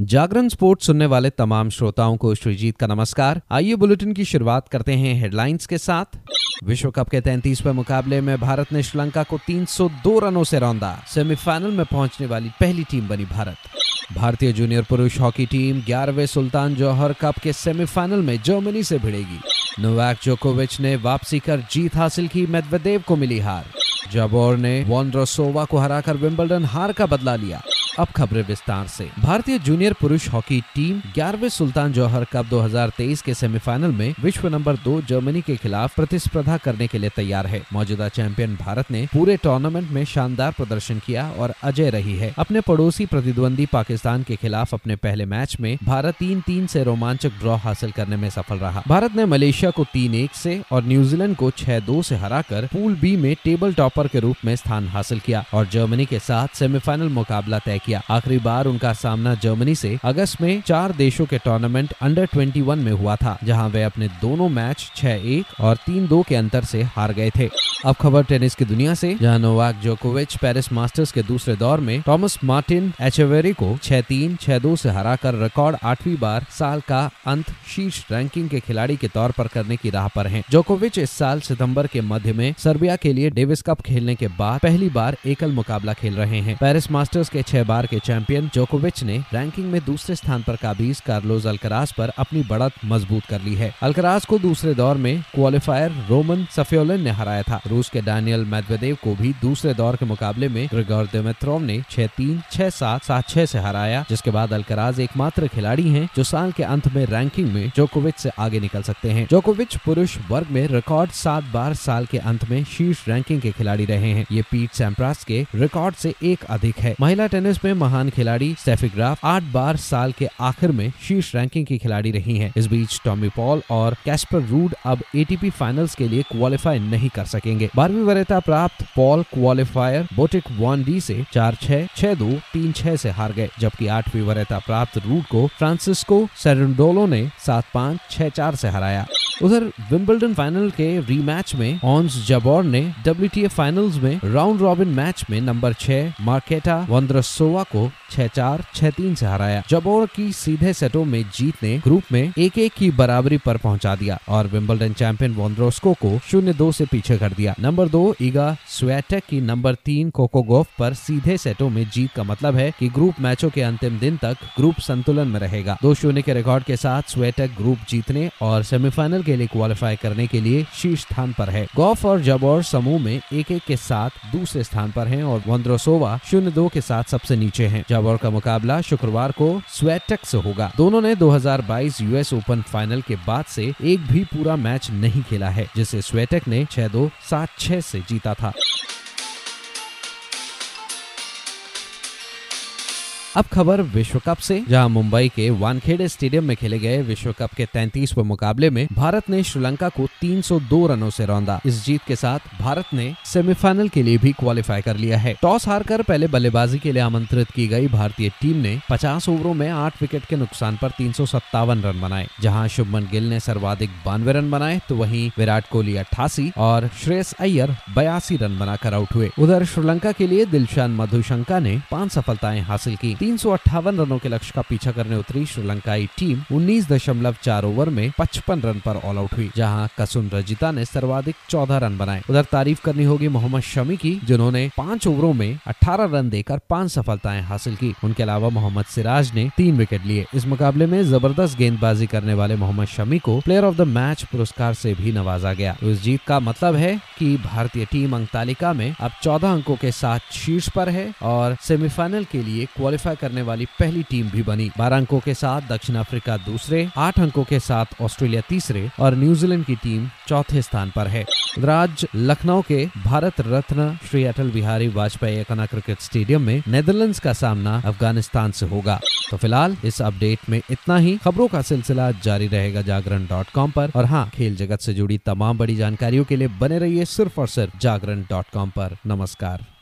जागरण sports सुनने वाले तमाम श्रोताओं को श्रीजीत का नमस्कार। आइए बुलेटिन की शुरुआत करते हैं हेडलाइंस के साथ। विश्व कप के 33वें मुकाबले में भारत ने श्रीलंका को 302 रनों से रौंदा। सेमीफाइनल में पहुंचने वाली पहली टीम बनी भारत। भारतीय जूनियर पुरुष हॉकी टीम 11वें सुल्तान जौहर कप के सेमीफाइनल में जर्मनी से भिड़ेगी। नोवाक जोकोविच ने वापसी कर जीत हासिल की, मेदवेदेव को मिली हार। जाबोर ने वोंद्रोसोवा को हराकर विंबलडन हार का बदला लिया। अब खबरें विस्तार से। भारतीय जूनियर पुरुष हॉकी टीम 11वें सुल्तान जौहर कप 2023 के सेमीफाइनल में विश्व नंबर 2 जर्मनी के खिलाफ प्रतिस्पर्धा करने के लिए तैयार है। मौजूदा चैंपियन भारत ने पूरे टूर्नामेंट में शानदार प्रदर्शन किया और अजय रही है। अपने पड़ोसी प्रतिद्वंदी पाकिस्तान के खिलाफ अपने पहले मैच में भारत 3-3 से रोमांचक ड्रॉ हासिल करने में सफल रहा। भारत ने मलेशिया को 3-1 से और न्यूजीलैंड को 6-2 से हराकर पूल बी में टेबल टॉपर के रूप में स्थान हासिल किया और जर्मनी के साथ सेमीफाइनल मुकाबला तय किया। आखिरी बार उनका सामना जर्मनी से अगस्त में 4 देशों के टूर्नामेंट अंडर 21 में हुआ था, जहां वे अपने दोनों मैच 6-1 और 3-2 के अंतर से हार गए थे। अब खबर टेनिस की दुनिया से, जहां नोवाक जोकोविच पैरिस मास्टर्स के दूसरे दौर में टॉमस मार्टिन एचवेरे को 6-3, 6-2 से हराकर रिकॉर्ड 8वीं बार साल का अंत शीर्ष रैंकिंग के खिलाड़ी के तौर पर करने की राह पर हैं। जोकोविच इस साल सितंबर के मध्य में सर्बिया के लिए डेविस कप खेलने के बाद पहली बार एकल मुकाबला खेल रहे हैं। पैरिस मास्टर्स के 6 बार के चैंपियन जोकोविच ने रैंकिंग में दूसरे स्थान पर काबिज कार्लोस अलकराज पर अपनी बढ़त मजबूत कर ली है। अलकराज को दूसरे दौर में क्वालिफायर रोमन सफियोलन ने हराया था। रूस के डैनियल मेदवेदेव को भी दूसरे दौर के मुकाबले में डिगॉर्डेमित्रोव ने 6-3, 6-7, 7-6 से हराया, जिसके बाद अलकराज एकमात्र खिलाड़ी हैं जो साल के अंत में रैंकिंग में जोकोविच से आगे निकल सकते हैं। जोकोविच पुरुष वर्ग में रिकॉर्ड 7 बार साल के अंत में शीर्ष रैंकिंग के खिलाड़ी रहे हैं। ये पीट सैम्प्रास के रिकॉर्ड से 1 अधिक है। महिला टेनिस में महान खिलाड़ी ग्राफ 8 बार साल के आखिर में शीर्ष रैंकिंग की खिलाड़ी रही हैं। इस बीच टॉमी पॉल और कैस्पर रूड अब एटीपी फाइनल्स के लिए क्वालिफाई नहीं कर सकेंगे। 12वीं वरीयता प्राप्त पॉल क्वालिफायर बोटिक वन से 4-6, 6-2, 3-6 से हार गए, जबकि 8वीं वरीयता प्राप्त रूड को फ्रांसिस्को सरडोलो ने 7-5, 6-4 से हराया। उधर विंबलडन फाइनल के रीमैच में ऑन्स जाबोर ने WTA फाइनल्स में राउंड रॉबिन मैच में नंबर 6 मार्केटा वोंद्रोसोवा को 6-4, 6-3 से हराया। जाबोर की सीधे सेटों में जीत ने ग्रुप में 1-1 की बराबरी पर पहुंचा दिया और विंबलडन चैंपियन वोंद्रोसोवा को 0-2 से पीछे कर दिया। नंबर 2 ईगा स्वेटक की नंबर 3 कोको गोफ पर सीधे सेटों में जीत का मतलब है कि ग्रुप मैचों के अंतिम दिन तक ग्रुप संतुलन में रहेगा। 2-0 के रिकॉर्ड के साथ स्वेटक ग्रुप जीतने और सेमीफाइनल के लिए क्वालिफाई करने के लिए शीर्ष स्थान पर है। गोफ और जाबोर समूह में 1-1 के साथ दूसरे स्थान पर हैं और वोंद्रोसोवा 0-2 के साथ सबसे नीचे हैं। जाबोर का मुकाबला शुक्रवार को स्वेटक से होगा। दोनों ने 2022 यूएस ओपन फाइनल के बाद से एक भी पूरा मैच नहीं खेला है, जिसे स्वेटक ने 6-2, 7-6 से जीता था। अब खबर विश्व कप से, जहां मुंबई के वानखेड़े स्टेडियम में खेले गए विश्व कप के 33वें मुकाबले में भारत ने श्रीलंका को 302 रनों से रौंदा। इस जीत के साथ भारत ने सेमीफाइनल के लिए भी क्वालिफाई कर लिया है। टॉस हारकर पहले बल्लेबाजी के लिए आमंत्रित की गई भारतीय टीम ने 50 ओवरों में 8 विकेट के नुकसान पर 357 रन बनाए, जहाँ शुभमन गिल ने सर्वाधिक 92 रन बनाए तो वही विराट कोहली 88 और श्रेयस अय्यर 82 रन बनाकर आउट हुए। उधर श्रीलंका के लिए दिलशान मधुशंका ने 5 सफलताएं हासिल की। 358 रनों के लक्ष्य का पीछा करने उतरी श्रीलंकाई टीम 19.4 ओवर में 55 रन पर ऑल आउट हुई, जहां कसुन रजिता ने सर्वाधिक 14 रन बनाए। उधर तारीफ करनी होगी मोहम्मद शमी की, जिन्होंने 5 ओवरों में 18 रन देकर 5 सफलताएं हासिल की। उनके अलावा मोहम्मद सिराज ने 3 विकेट लिए। इस मुकाबले में जबरदस्त गेंदबाजी करने वाले मोहम्मद शमी को प्लेयर ऑफ द मैच पुरस्कार से भी नवाजा गया। इस जीत का मतलब है कि भारतीय टीम अंक तालिका में अब 14 अंकों के साथ शीर्ष पर है और सेमीफाइनल के लिए क्वालिफाई करने वाली पहली टीम भी बनी। 12 अंकों के साथ दक्षिण अफ्रीका दूसरे, 8 अंकों के साथ ऑस्ट्रेलिया तीसरे और न्यूजीलैंड की टीम चौथे स्थान पर है। आज लखनऊ के भारत रत्न श्री अटल बिहारी वाजपेयी एकना क्रिकेट स्टेडियम में नेदरलैंड्स का सामना अफगानिस्तान से होगा। तो फिलहाल इस अपडेट में इतना ही। खबरों का सिलसिला जारी रहेगा जागरण.com पर, और हाँ, खेल जगत से जुड़ी तमाम बड़ी जानकारियों के लिए बने रहिए सिर्फ और सिर्फ जागरण.com पर। नमस्कार।